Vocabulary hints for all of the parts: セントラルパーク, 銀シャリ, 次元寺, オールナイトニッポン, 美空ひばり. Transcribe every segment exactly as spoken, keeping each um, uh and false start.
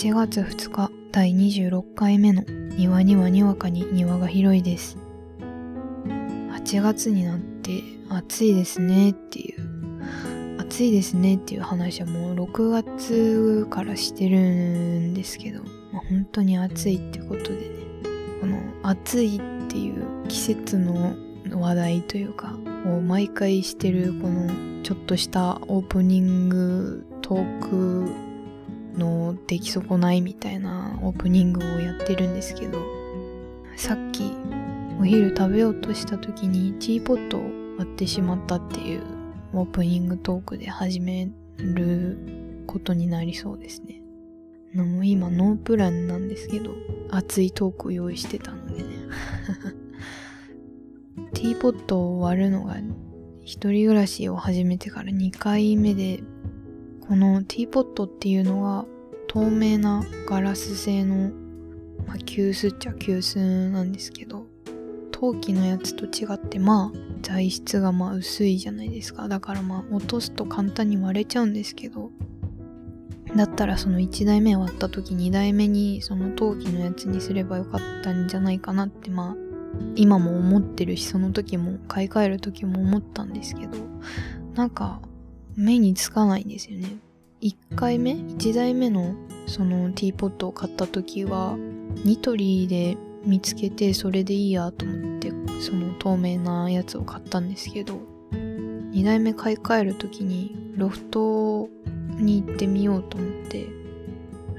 いちがつふつかだいにじゅうろっかいめの庭にはにわかに庭が広いです。はちがつになって暑いですねっていう暑いですねっていう話はもうろくがつからしてるんですけど、まあ、本当に暑いってことでね、この暑いっていう季節の話題というかを毎回してるこのちょっとしたオープニングトークの出来損ないみたいなオープニングをやってるんですけど、さっきお昼食べようとした時にティーポットを割ってしまったっていうオープニングトークで始めることになりそうですね。もう今ノープランなんですけど熱いトークを用意してたのでねティーポットを割るのが一人暮らしを始めてからにかいめで、このティーポットっていうのが透明なガラス製の、まあ、急須っちゃ急須なんですけど、陶器のやつと違ってまあ材質がまあ薄いじゃないですか。だからまあ落とすと簡単に割れちゃうんですけど、だったらそのいちだいめ割った時にだいめにその陶器のやつにすればよかったんじゃないかなってまあ今も思ってるし、その時も買い替える時も思ったんですけど、なんか目につかないんですよね。いっかいめいちだいめのそのティーポットを買った時はニトリで見つけてそれでいいやと思ってその透明なやつを買ったんですけど、にだいめ買い替える時にロフトに行ってみようと思って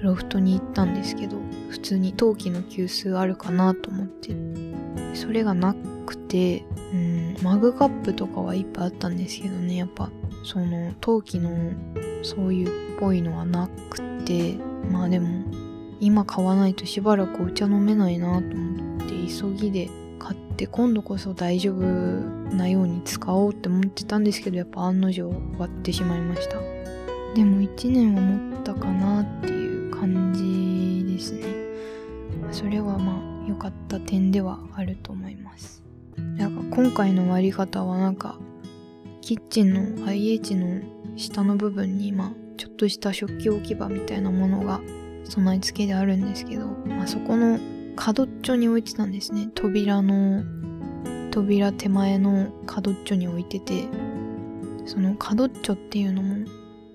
ロフトに行ったんですけど、普通に陶器の急須あるかなと思ってそれがなくて、うん、マグカップとかはいっぱいあったんですけどね、やっぱその陶器のそういうっぽいのはなくて、まあでも今買わないとしばらくお茶飲めないなと思って急ぎで買って、今度こそ大丈夫なように使おうって思ってたんですけど、やっぱ案の定割ってしまいました。でもいちねんは持ったかなっていう感じですね。それはまあ良かった点ではあると思います。なんか今回の割り方はなんかキッチンの アイエイチ の下の部分に、まあ、ちょっとした食器置き場みたいなものが備え付けであるんですけど、まあ、そこの角っちょに置いてたんですね。扉の扉手前の角っちょに置いてて、その角っちょっていうのも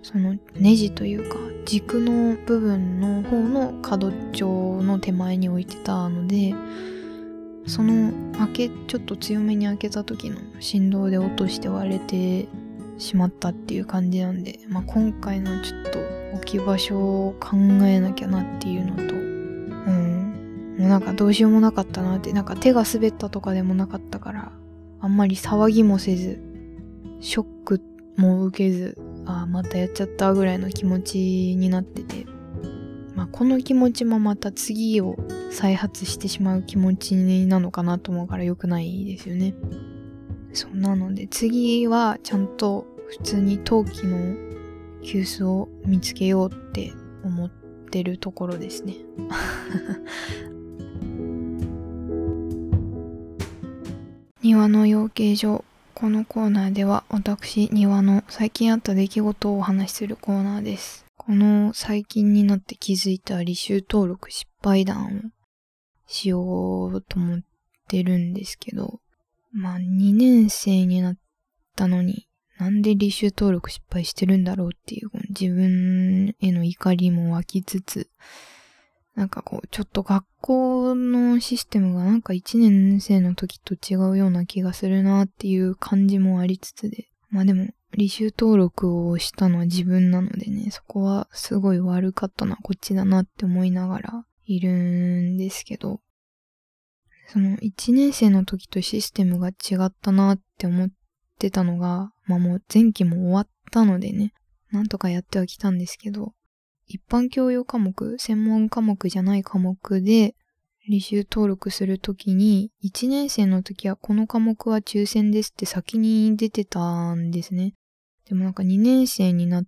そのネジというか軸の部分の方の角っちょの手前に置いてたので、その開けちょっと強めに開けた時の振動で落として割れてしまったっていう感じなんで、まあ、今回のちょっと置き場所を考えなきゃなっていうのと、うん、もうなんかどうしようもなかったなって、なんか手が滑ったとかでもなかったからあんまり騒ぎもせずショックも受けず、ああまたやっちゃったぐらいの気持ちになってて、まあ、この気持ちもまた次を再発してしまう気持ちなのかなと思うから良くないですよね。そうなので次はちゃんと普通に陶器の急須を見つけようって思ってるところですね庭の養鶏場。このコーナーでは私庭の最近あった出来事をお話しするコーナーです。この最近になって気づいた履修登録失敗談をしようと思ってるんですけど、まあにねんせいになったのになんで履修登録失敗してるんだろうっていう自分への怒りも湧きつつ、なんかこうちょっと学校のシステムがなんかいちねんせいの時と違うような気がするなっていう感じもありつつで、まあでも履修登録をしたのは自分なのでね、そこはすごい悪かったな、こっちだなって思いながらいるんですけど、そのいちねんせいの時とシステムが違ったなって思ってたのが、まあもう前期も終わったのでね、なんとかやってはきたんですけど、一般教養科目、専門科目じゃない科目で履修登録するときに、いちねんせいの時はこの科目は抽選ですって先に出てたんですね。でもなんかにねんせいになっ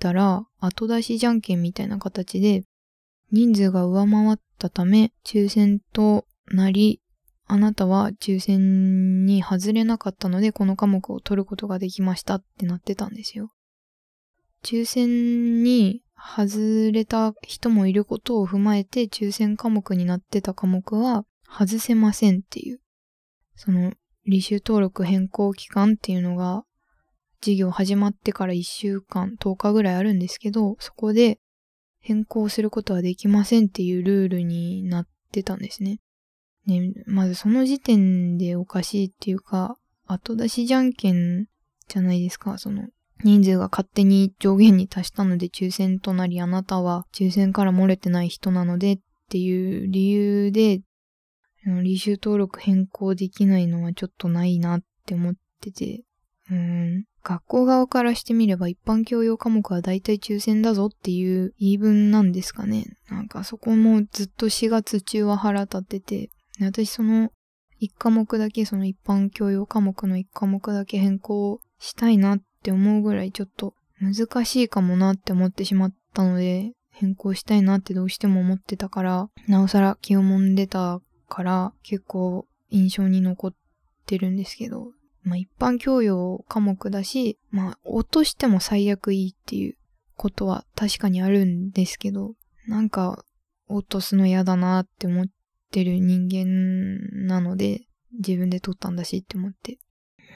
たら後出しじゃんけんみたいな形で人数が上回ったため抽選となり、あなたは抽選に外れなかったのでこの科目を取ることができましたってなってたんですよ。抽選に外れた人もいることを踏まえて抽選科目になってた科目は外せませんっていう、その履修登録変更期間っていうのが授業始まってからいっしゅうかん、とおかぐらいあるんですけど、そこで変更することはできませんっていうルールになってたんですね。ね、まずその時点でおかしいっていうか、後出しじゃんけんじゃないですか。その人数が勝手に上限に達したので抽選となり、あなたは抽選から漏れてない人なのでっていう理由で履修登録変更できないのはちょっとないなって思ってて、うーん、学校側からしてみれば一般教養科目は大体抽選だぞっていう言い分なんですかね。なんかそこもずっとしがつ中は腹立ってて、私そのいち科目だけ、その一般教養科目のいち科目だけ変更したいなって思うぐらいちょっと難しいかもなって思ってしまったので、変更したいなってどうしても思ってたから、なおさら気をもんでたから結構印象に残ってるんですけど、まあ一般教養科目だし、まあ落としても最悪いいっていうことは確かにあるんですけど、なんか落とすの嫌だなって思って、てる人間なので、自分で取ったんだしって思って、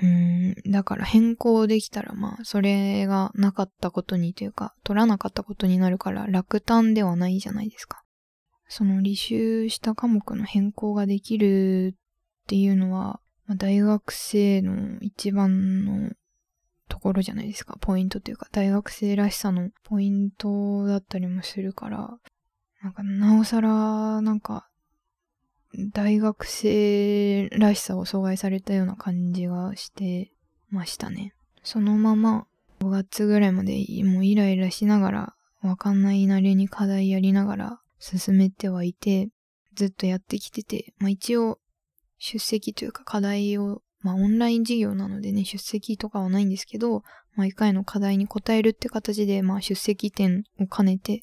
うーんだから変更できたら、まあそれがなかったことにというか取らなかったことになるから落胆ではないじゃないですか。その履修した科目の変更ができるっていうのは、まあ、大学生の一番のところじゃないですか、ポイントというか大学生らしさのポイントだったりもするから、なんかなおさらなんか大学生らしさを阻害されたような感じがしてましたね。そのままごがつぐらいまでもうイライラしながら、わかんないなりに課題やりながら進めてはいて、ずっとやってきてて、まあ一応出席というか課題を、まあオンライン授業なのでね、出席とかはないんですけど、毎回の課題に答えるって形で、まあ出席点を兼ねて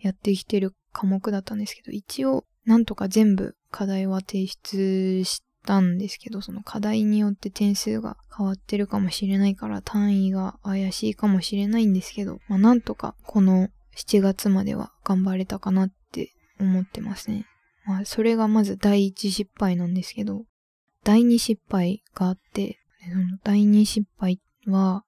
やってきてる科目だったんですけど、一応なんとか全部課題は提出したんですけど、その課題によって点数が変わってるかもしれないから単位が怪しいかもしれないんですけど、まあなんとかこのしちがつまでは頑張れたかなって思ってますね。まあそれがまず第一失敗なんですけど、第二失敗があって、その第二失敗は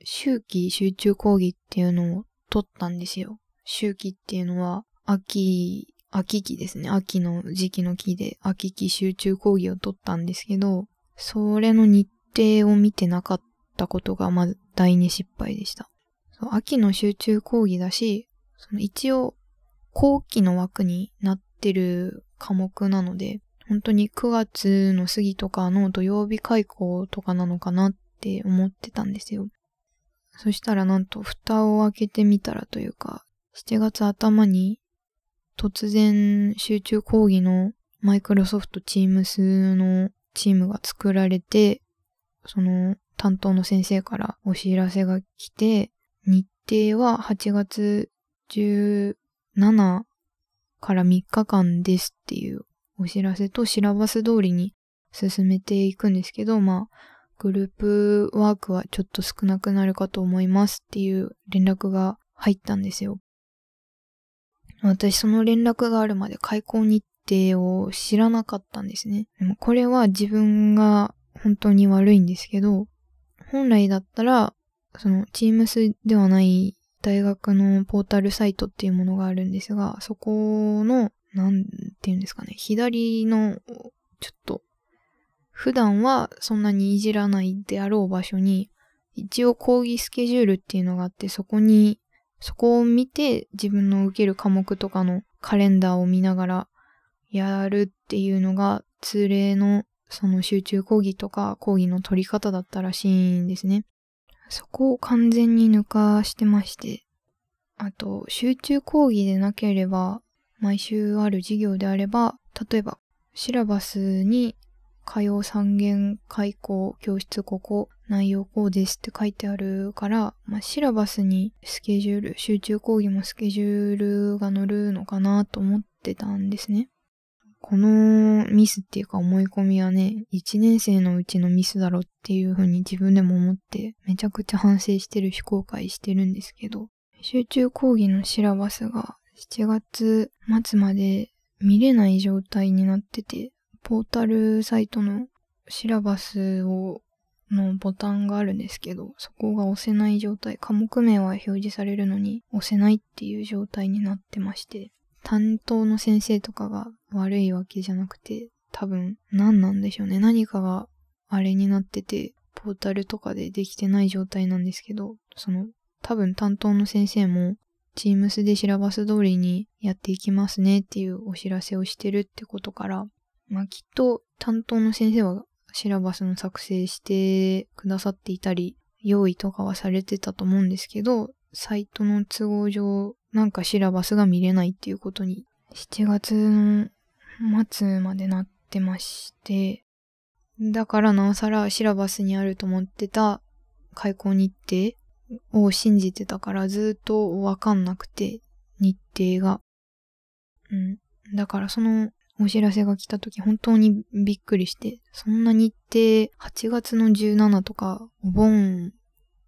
秋季集中講義っていうのを取ったんですよ。秋季っていうのは秋、秋期ですね。秋の時期の期で、秋期集中講義を取ったんですけど、それの日程を見てなかったことが、まず第二失敗でした。そう、秋の集中講義だし、その一応、後期の枠になってる科目なので、本当にくがつの過ぎとかの土曜日開講とかなのかなって思ってたんですよ。そしたらなんと、蓋を開けてみたらというか、しちがつあたまに、突然集中講義のマイクロソフトチームスのチームが作られて、その担当の先生からお知らせが来て、日程ははちがつじゅうななからみっかかんですっていうお知らせと、シラバス通りに進めていくんですけど、まあグループワークはちょっと少なくなるかと思いますっていう連絡が入ったんですよ。私その連絡があるまで開講日程を知らなかったんですね。でもこれは自分が本当に悪いんですけど、本来だったらその Teams ではない大学のポータルサイトっていうものがあるんですが、そこのなんていうんですかね、左のちょっと普段はそんなにいじらないであろう場所に一応講義スケジュールっていうのがあって、そこにそこを見て自分の受ける科目とかのカレンダーを見ながらやるっていうのが通例のその集中講義とか講義の取り方だったらしいんですね。そこを完全に抜かしてまして、あと集中講義でなければ、毎週ある授業であれば、例えばシラバスに火曜三限開講教室ここ内容こうですって書いてあるから、まあ、シラバスにスケジュール、集中講義もスケジュールが載るのかなと思ってたんですね。このミスっていうか思い込みはね、いちねん生のうちのミスだろっていうふうに自分でも思って、めちゃくちゃ反省してるし後悔してるんですけど、集中講義のシラバスがしちがつまつまで見れない状態になってて、ポータルサイトのシラバスをのボタンがあるんですけど、そこが押せない状態、科目名は表示されるのに押せないっていう状態になってまして、担当の先生とかが悪いわけじゃなくて、多分何なんでしょうね。何かがあれになってて、ポータルとかでできてない状態なんですけど、その多分担当の先生も Teams でシラバス通りにやっていきますねっていうお知らせをしてるってことから、まあきっと担当の先生はシラバスの作成してくださっていたり、用意とかはされてたと思うんですけど、サイトの都合上、なんかシラバスが見れないっていうことに、しちがつのまつまでなってまして、だからなおさらシラバスにあると思ってた開講日程を信じてたからずっとわかんなくて、日程が。うん。だからその、お知らせが来た時本当にびっくりして、そんな日程はちがつのじゅうしちとか、お盆、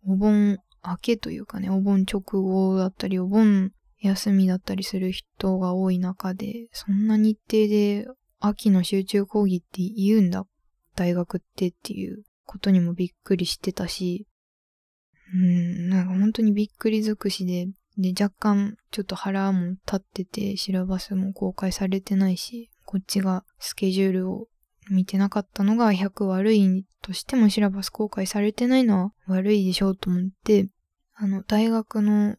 お盆明けというかね、お盆直後だったり、お盆休みだったりする人が多い中で、そんな日程で秋の集中講義って言うんだ、大学ってっていうことにもびっくりしてたし、うん、なんか本当にびっくり尽くしで、で、若干ちょっと腹も立ってて、シラバスも公開されてないし、こっちがスケジュールを見てなかったのがひゃく悪いとしてもシラバス公開されてないのは悪いでしょうと思って、あの、大学の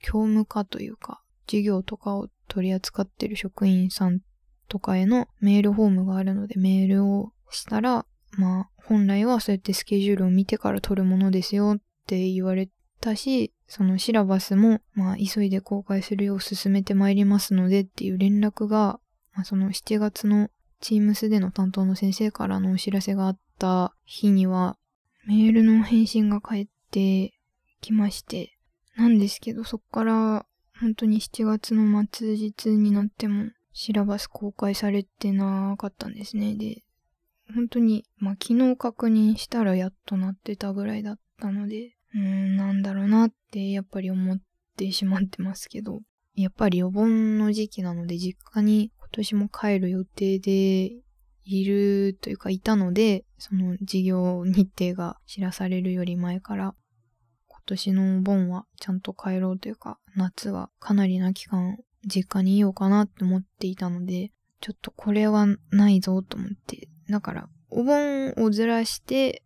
教務課というか、授業とかを取り扱ってる職員さんとかへのメールフォームがあるのでメールをしたら、まあ、本来はそうやってスケジュールを見てから取るものですよって言われたし、そのシラバスも、まあ、急いで公開するよう進めてまいりますのでっていう連絡が、まあ、そのしちがつの Teams での担当の先生からのお知らせがあった日には、メールの返信が返ってきまして、なんですけど、そっから本当にしちがつのまつじつになってもシラバス公開されてなかったんですね。で、本当に、まあ、昨日確認したらやっとなってたぐらいだったので、うーん、なんだろうなってやっぱり思ってしまってますけど、やっぱりお盆の時期なので実家に今年も帰る予定でいるというかいたので、その授業日程が知らされるより前から今年のお盆はちゃんと帰ろうというか、夏はかなりな期間実家にいようかなって思っていたので、ちょっとこれはないぞと思って、だからお盆をずらして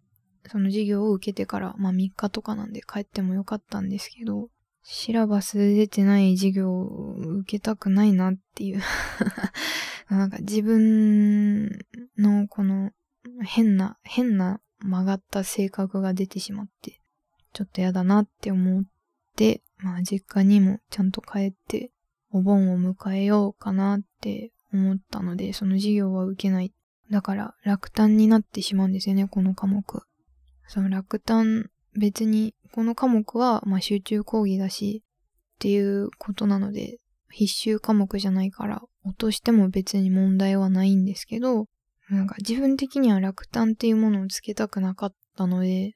その授業を受けてから、まあみっかとかなんで帰ってもよかったんですけど、シラバス出てない授業を受けたくないなっていう。なんか自分のこの変な、変な曲がった性格が出てしまって、ちょっとやだなって思って、まあ実家にもちゃんと帰って、お盆を迎えようかなって思ったので、その授業は受けない。だから落胆になってしまうんですよね、この科目。その落胆、別にこの科目はまあ集中講義だしっていうことなので必修科目じゃないから落としても別に問題はないんですけど、なんか自分的には落胆っていうものをつけたくなかったので、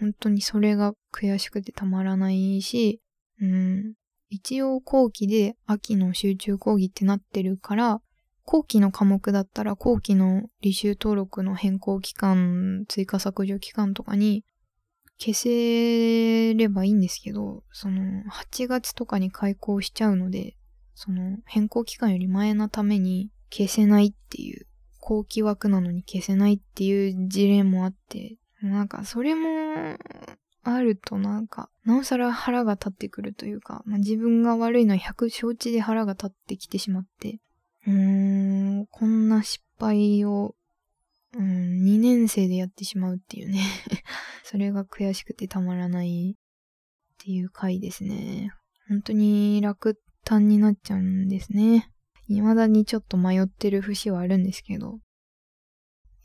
本当にそれが悔しくてたまらないし、うん、一応後期で秋の集中講義ってなってるから、後期の科目だったら後期の履修登録の変更期間、追加削除期間とかに消せればいいんですけど、そのはちがつとかに開講しちゃうので、その変更期間より前のために消せないっていう、後期枠なのに消せないっていう事例もあって、なんかそれもあるとなんか、なおさら腹が立ってくるというか、まあ、自分が悪いのはひゃく承知で腹が立ってきてしまって、うーん、こんな失敗を、うん、にねんせいでやってしまうっていうね。それが悔しくてたまらないっていう回ですね。本当に落胆になっちゃうんですね。未だにちょっと迷ってる節はあるんですけど。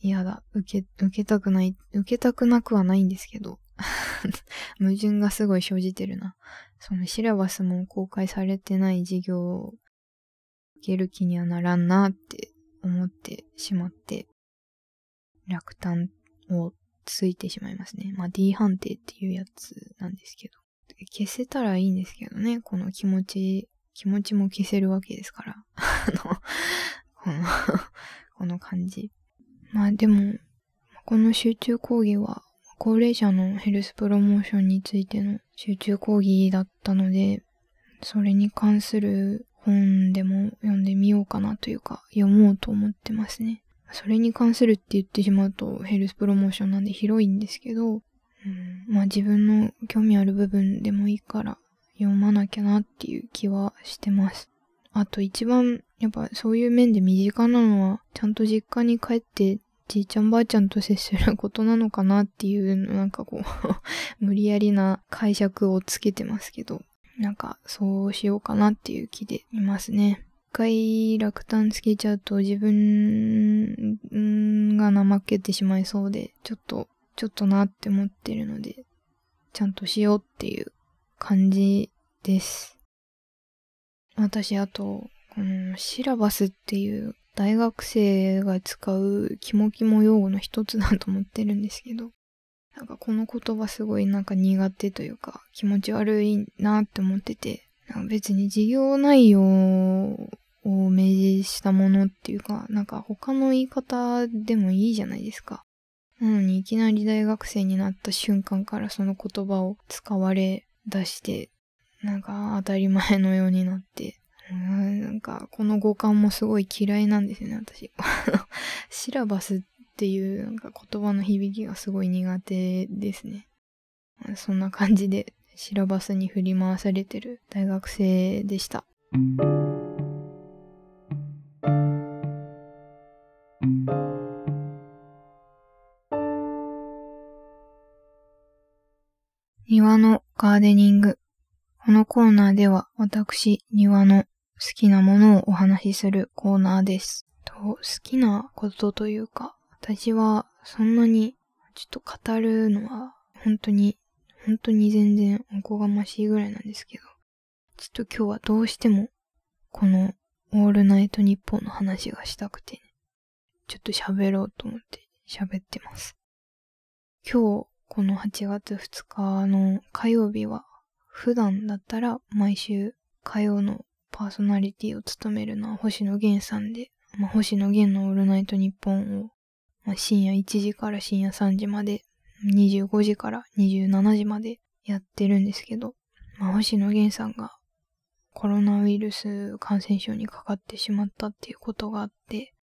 嫌だ。受け、受けたくない。受けたくなくはないんですけど。矛盾がすごい生じてるな。そのシラバスも公開されてない授業を受ける気にはならんなって思ってしまって、落胆をついてしまいますね。まあ D 判定っていうやつなんですけど、消せたらいいんですけどね、この気持ち、気持ちも消せるわけですから。あの、この、この感じ。まあでも、この集中講義は、高齢者のヘルスプロモーションについての集中講義だったので、それに関する本でも読んでみようかなというか、読もうと思ってますね。それに関するって言ってしまうと、ヘルスプロモーションなんで広いんですけど、うん、まあ自分の興味ある部分でもいいから読まなきゃなっていう気はしてます。あと一番やっぱそういう面で身近なのは、ちゃんと実家に帰ってじいちゃんばあちゃんと接することなのかなっていう、なんかこう無理やりな解釈をつけてますけど、なんかそうしようかなっていう気でいますね。一回落胆つけちゃうと自分が怠けてしまいそうで、ちょっとちょっとなって思ってるので、ちゃんとしようっていう感じです。私、あと、このシラバスっていう大学生が使うキモキモ用語の一つだと思ってるんですけど、なんかこの言葉すごいなんか苦手というか気持ち悪いなって思ってて、なんか別に授業内容を明示したものっていうか、なんか他の言い方でもいいじゃないですか。なのにいきなり大学生になった瞬間からその言葉を使われ出して、なんか当たり前のようになって、なんかこの語感もすごい嫌いなんですよね、私。シラバスっていうなんか言葉の響きがすごい苦手ですね。そんな感じでシラバスに振り回されてる大学生でした。庭のガーデニング。このコーナーでは私、庭の好きなものをお話しするコーナーです。と好きなことというか、私はそんなにちょっと語るのは本当に、本当に全然おこがましいぐらいなんですけど、ちょっと今日はどうしてもこのオールナイトニッポンの話がしたくて、ね、ちょっと喋ろうと思って喋ってます。今日、このはちがつふつかの火曜日は、普段だったら毎週火曜のパーソナリティを務めるのは星野源さんで、まあ、星野源のオールナイトニッポンを、まあ、深夜いちじから深夜さんじまで、にじゅうごじからにじゅうしちじまでやってるんですけど、まあ、星野源さんがコロナウイルス感染症にかかってしまったっていうことがあって、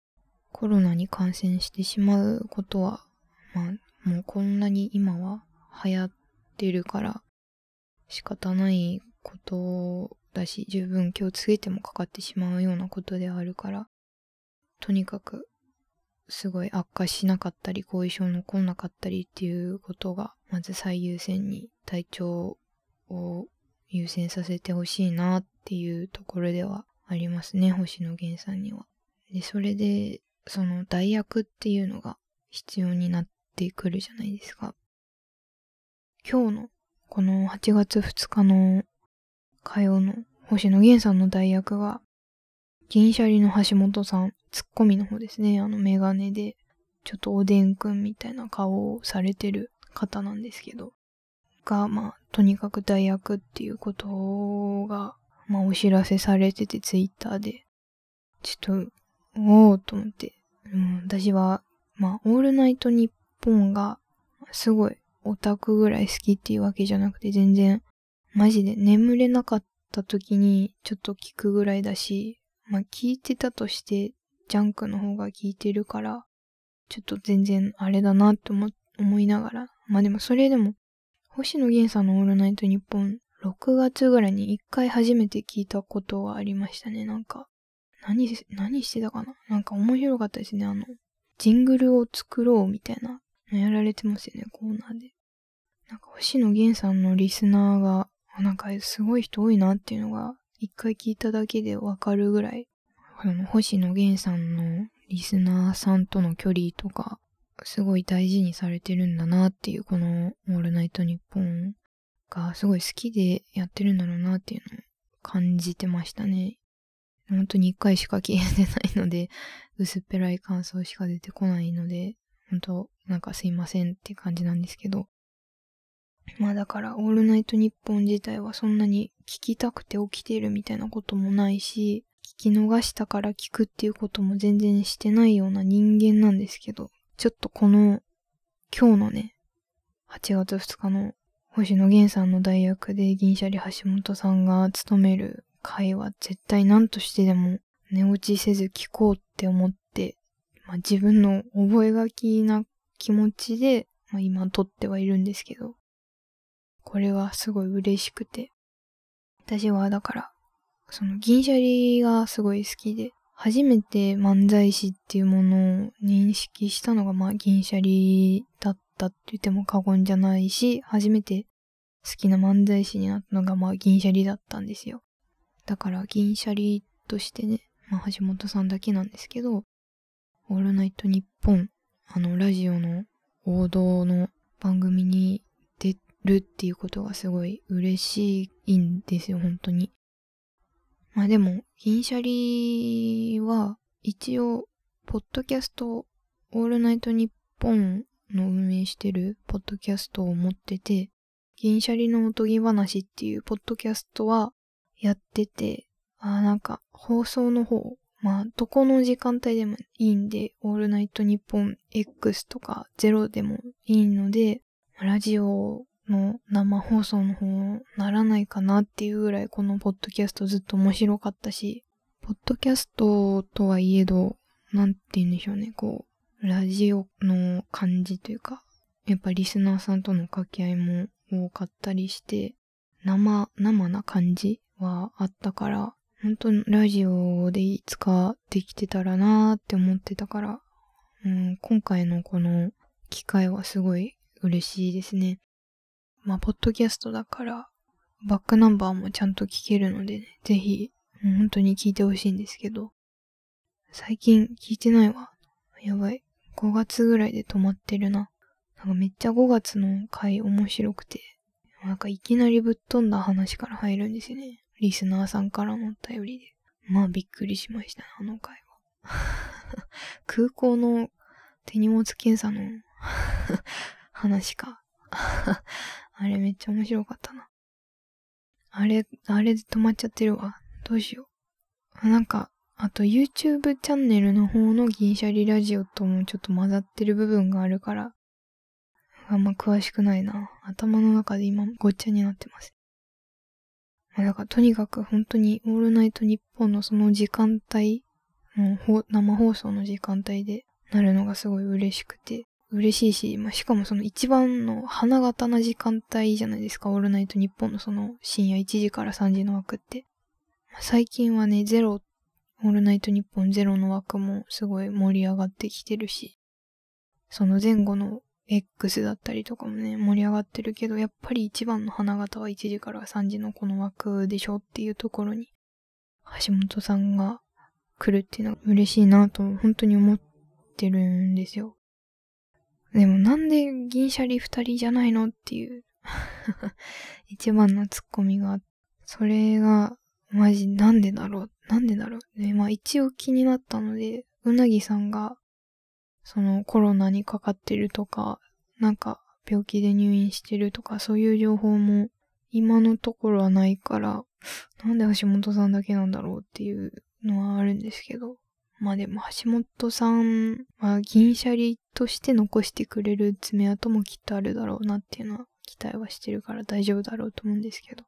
コロナに感染してしまうことは、まあもうこんなに今は流行ってるから仕方ないことだし、十分気をつけてもかかってしまうようなことであるから、とにかくすごい悪化しなかったり後遺症残んなかったりっていうことがまず最優先に、体調を優先させてほしいなっていうところではありますね、星野源さんには。で、それでその代役っていうのが必要になってってくるじゃないですか。今日のこのはちがつふつかの火曜の星野源さんの代役が銀シャリの橋本さん、ツッコミの方ですね。あのメガネでちょっとおでんくんみたいな顔をされてる方なんですけどが、まあとにかく代役っていうことが、まあ、お知らせされててツイッターでちょっとおーと思って、うん、私はまあオールナイトニッポン日本がすごいオタクぐらい好きっていうわけじゃなくて、全然マジで眠れなかった時にちょっと聞くぐらいだし、まあ聞いてたとしてジャンクの方が聞いてるからちょっと全然あれだなって思いながら、まあでもそれでも星野源さんのオールナイトニッポンろくがつぐらいにいっかい初めて聞いたことがありましたね。なんか何何してたかな、なんか面白かったですね。あのジングルを作ろうみたいなやられてますよね、コーナーで。なんか星野源さんのリスナーがなんかすごい人多いなっていうのが一回聞いただけでわかるぐらい、あの星野源さんのリスナーさんとの距離とかすごい大事にされてるんだなっていう、このオールナイトニッポンがすごい好きでやってるんだろうなっていうのを感じてましたね。本当に一回しか聞いてないので薄っぺらい感想しか出てこないので、本当なんかすいませんって感じなんですけど、まあだから、オールナイトニッポン自体はそんなに聞きたくて起きているみたいなこともないし、聞き逃したから聞くっていうことも全然してないような人間なんですけど、ちょっとこの、今日のね、はちがつふつかの星野源さんの代役で銀シャリ橋本さんが務める回は絶対何としてでも寝落ちせず聞こうって思って、まあ、自分の覚え書きな気持ちで、まあ、今撮ってはいるんですけど、これはすごい嬉しくて、私はだからその銀シャリがすごい好きで、初めて漫才師っていうものを認識したのがまあ銀シャリだったって言っても過言じゃないし、初めて好きな漫才師になったのがまあ銀シャリだったんですよ。だから銀シャリとしてね、まあ、橋本さんだけなんですけど、オールナイトニッポン、あのラジオの王道の番組に出るっていうことがすごい嬉しいんですよ、本当に。まあでも、銀シャリは一応、ポッドキャスト、オールナイトニッポンの運営してるポッドキャストを持ってて、銀シャリのおとぎ話っていうポッドキャストはやってて、あ、なんか放送の方、まあどこの時間帯でもいいんで、オールナイトニッポン X とかゼロでもいいので、ラジオの生放送の方ならないかなっていうぐらい、このポッドキャストずっと面白かったし、ポッドキャストとはいえど、なんて言うんでしょうね、こうラジオの感じというか、やっぱリスナーさんとの掛け合いも多かったりして、生生な感じはあったから、本当にラジオでいつかできてたらなーって思ってたから、うん、今回のこの機会はすごい嬉しいですね。まあ、ポッドキャストだから、バックナンバーもちゃんと聞けるのでね、ぜひ、本当に聞いてほしいんですけど。最近聞いてないわ。やばい。ごがつぐらいで止まってるな。なんかめっちゃごがつの回面白くて、なんかいきなりぶっ飛んだ話から入るんですよね。リスナーさんからのお便りで。まあびっくりしました、あの回は。空港の手荷物検査の話か。あれめっちゃ面白かったな。あれ、あれで止まっちゃってるわ。どうしよう。なんか、あと YouTube チャンネルの方の銀シャリラジオともちょっと混ざってる部分があるから、あんま詳しくないな。頭の中で今ごっちゃになってます。まあ、だからとにかく本当にオールナイトニッポンのその時間帯、もう生放送の時間帯でなるのがすごい嬉しくて、嬉しいし、まあ、しかもその一番の花形な時間帯じゃないですか、オールナイトニッポンのその深夜いちじからさんじの枠って。まあ、最近はね、ゼロ、オールナイトニッポンゼロの枠もすごい盛り上がってきてるし、その前後の X だったりとかもね、盛り上がってるけど、やっぱり一番の花形はいちじからさんじのこの枠でしょっていうところに、橋本さんが来るっていうのは嬉しいなと本当に思ってるんですよ。でもなんで銀シャリ二人じゃないのっていう一番のツッコミが、それがマジなんでだろうなんでだろうで、まあ一応気になったので、うなぎさんがそのコロナにかかってるとか、なんか病気で入院してるとか、そういう情報も今のところはないから、なんで橋本さんだけなんだろうっていうのはあるんですけど、まあでも橋本さんは銀シャリとして残してくれる爪痕もきっとあるだろうなっていうのは期待はしてるから大丈夫だろうと思うんですけど。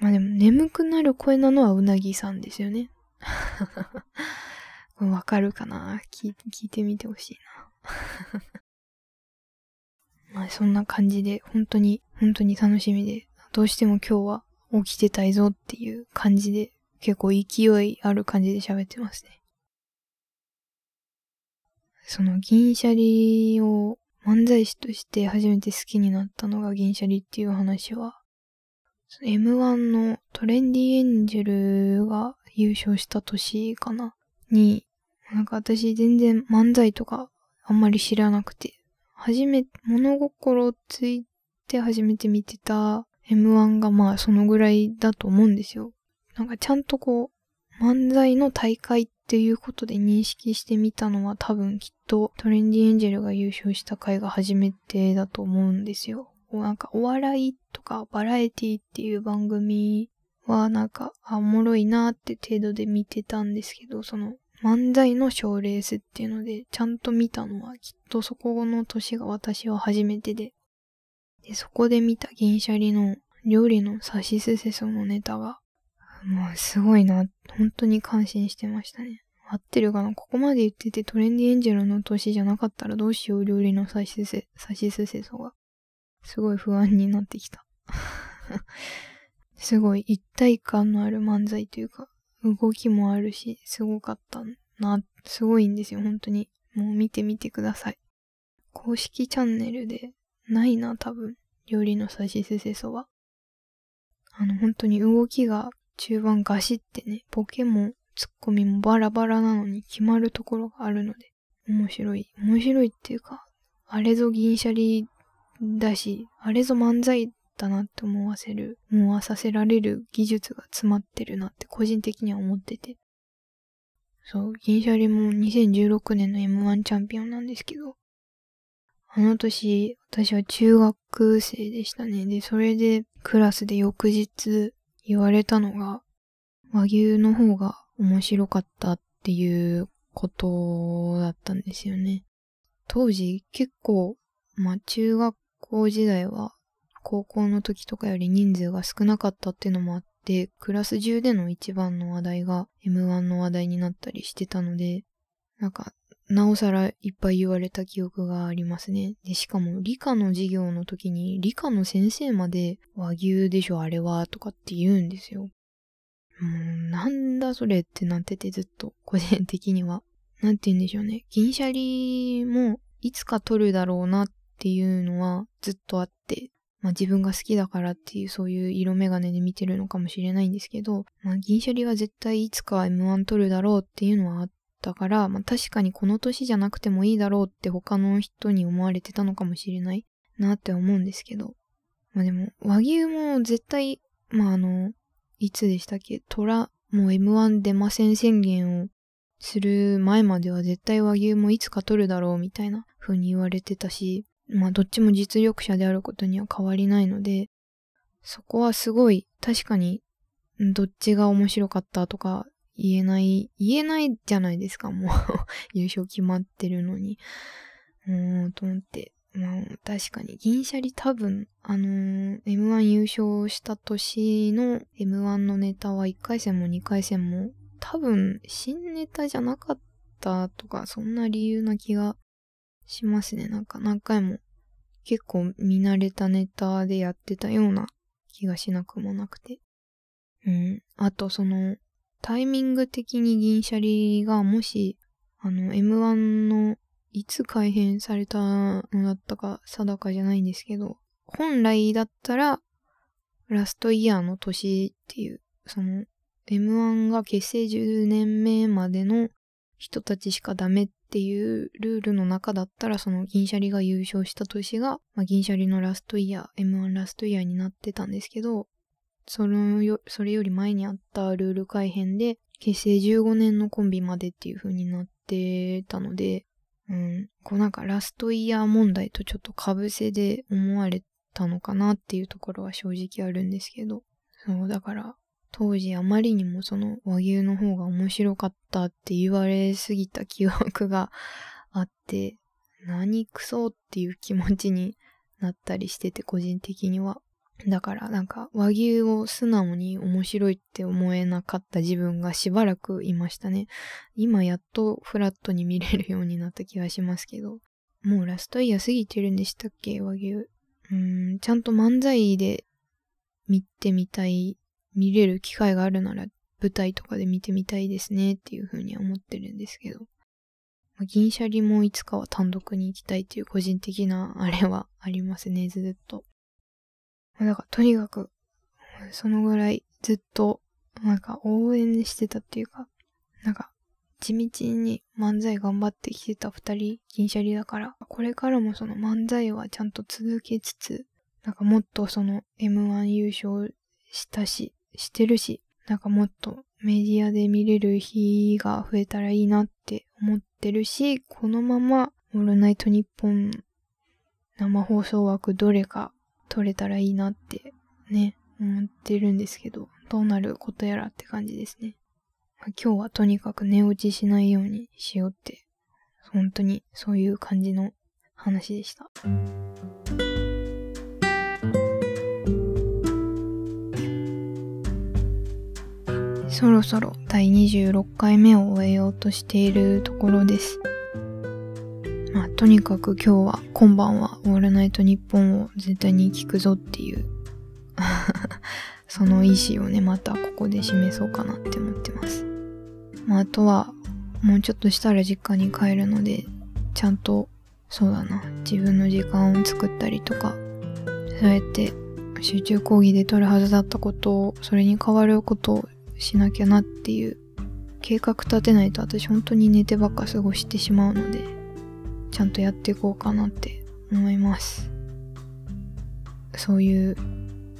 まあでも眠くなる声なのはうなぎさんですよね。わかるかな？聞い、聞いてみてほしいな。まあそんな感じで本当に本当に楽しみで、どうしても今日は起きてたいぞっていう感じで、結構勢いある感じで喋ってますね。その銀シャリを漫才師として初めて好きになったのが銀シャリっていう話は、エムワン のトレンディエンジェルが優勝した年かなに、なんか私全然漫才とかあんまり知らなくて、初め、物心ついて初めて見てた エムワン がまあそのぐらいだと思うんですよ。なんかちゃんとこう漫才の大会ってっていうことで認識してみたのは、多分きっとトレンディエンジェルが優勝した回が初めてだと思うんですよ。なんかお笑いとかバラエティっていう番組はなんかおもろいなって程度で見てたんですけど、その漫才の賞レースっていうのでちゃんと見たのはきっとそこの年が私は初めてで、でそこで見た銀シャリの料理のさしすせそのネタはもうすごいな、本当に感心してましたね。合ってるかな、ここまで言っててトレンディエンジェルの年じゃなかったらどうしよう、料理のさしすせさしすせそがすごい不安になってきたすごい一体感のある漫才というか動きもあるし、すごかったな、すごいんですよ本当に。もう見てみてください。公式チャンネルでないな多分、料理のさしすせそは。あの本当に動きが中盤ガシってね、ボケもツッコミもバラバラなのに決まるところがあるので、面白い面白いっていうか、あれぞ銀シャリだし、あれぞ漫才だなって思わせる、思わさせられる技術が詰まってるなって個人的には思ってて、そう、銀シャリもにせんじゅうろくねんの エムワン チャンピオンなんですけど、あの年私は中学生でしたね。でそれでクラスで翌日言われたのが、和牛の方が面白かったっていうことだったんですよね。当時結構まあ中学校時代は高校の時とかより人数が少なかったっていうのもあって、クラス中での一番の話題が エムワン の話題になったりしてたので、なんかなおさらいっぱい言われた記憶がありますね。でしかも理科の授業の時に理科の先生まで和牛でしょあれはとかって言うんですよ。もうなんだそれってなってて、ずっと個人的にはなんて言うんでしょうね、銀シャリもいつか撮るだろうなっていうのはずっとあって、まあ、自分が好きだからっていうそういう色眼鏡で見てるのかもしれないんですけど、まあ、銀シャリは絶対いつか エムワン 撮るだろうっていうのはあって、だから、まあ、確かにこの年じゃなくてもいいだろうって他の人に思われてたのかもしれないなって思うんですけど、まあ、でも和牛も絶対、まああのいつでしたっけ、虎もう エムワン 出ません宣言をする前までは絶対和牛もいつか取るだろうみたいな風に言われてたし、まあどっちも実力者であることには変わりないので、そこはすごい確かにどっちが面白かったとか言えない、言えないじゃないですか、もう。優勝決まってるのに。うーん、と思って。まあ、確かに。銀シャリ多分、あのー、エムワン 優勝した年の エムワン のネタはいっかいせんもにかいせんも、多分、新ネタじゃなかったとか、そんな理由な気がしますね。なんか何回も、結構見慣れたネタでやってたような気がしなくもなくて。うん。あと、その、タイミング的に銀シャリがもしあの エムワン のいつ改編されたのだったか定かじゃないんですけど、本来だったらラストイヤーの年っていう、その エムワン が結成じゅうねんめまでの人たちしかダメっていうルールの中だったら、その銀シャリが優勝した年が、まあ、銀シャリのラストイヤー エムワン ラストイヤーになってたんですけど、そのよ、それより前にあったルール改変で、結成じゅうごねんのコンビまでっていう風になってたので、うん、こうなんかラストイヤー問題とちょっと被せで思われたのかなっていうところは正直あるんですけど、そう、だから、当時あまりにもその和牛の方が面白かったって言われすぎた記憶があって、何クソっていう気持ちになったりしてて、個人的には。だからなんか和牛を素直に面白いって思えなかった自分がしばらくいましたね。今やっとフラットに見れるようになった気がしますけど、もうラストイヤー過ぎてるんでしたっけ、和牛。うーん、ちゃんと漫才で見てみたい、見れる機会があるなら舞台とかで見てみたいですねっていう風には思ってるんですけど、銀シャリもいつかは単独に行きたいっていう個人的なあれはありますね、ずっと。だからとにかくそのぐらいずっとなんか応援してたっていうか、なんか地道に漫才頑張ってきてた二人、銀シャリだから、これからもその漫才はちゃんと続けつつ、なんかもっとその エムワン 優勝したししてるし、なんかもっとメディアで見れる日が増えたらいいなって思ってるし、このままオールナイトニッポン生放送枠どれか取れたらいいなってね、思ってるんですけど、どうなることやらって感じですね。今日はとにかく寝落ちしないようにしようって、本当にそういう感じの話でした。そろそろだいにじゅうろっかいめを終えようとしているところです。まあ、とにかく今日は今晩はオールナイトニッポンを絶対に聞くぞっていうその意思をね、またここで示そうかなって思ってます。まあ、あとはもうちょっとしたら実家に帰るので、ちゃんとそうだな、自分の時間を作ったりとか、そうやって集中講義で取るはずだったことをそれに代わることをしなきゃなっていう計画立てないと、私本当に寝てばっか過ごしてしまうので、ちゃんとやっていこうかなって思います。そういう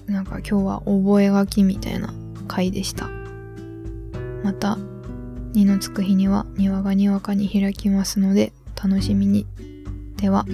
なんか今日は覚え書きみたいな回でした。また二のつく日には庭がにわかに開きますので、楽しみに。では。